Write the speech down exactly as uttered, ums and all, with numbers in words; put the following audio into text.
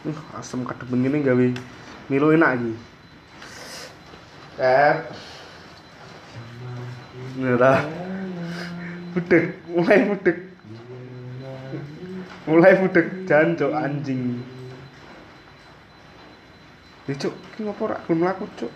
Uh, asam kadep begini gawe Milo enak lagi. Eh, nela, budek, mulai budek, mulai budek jancok anjing. Dicuk, kenapa rak belum laku cuk?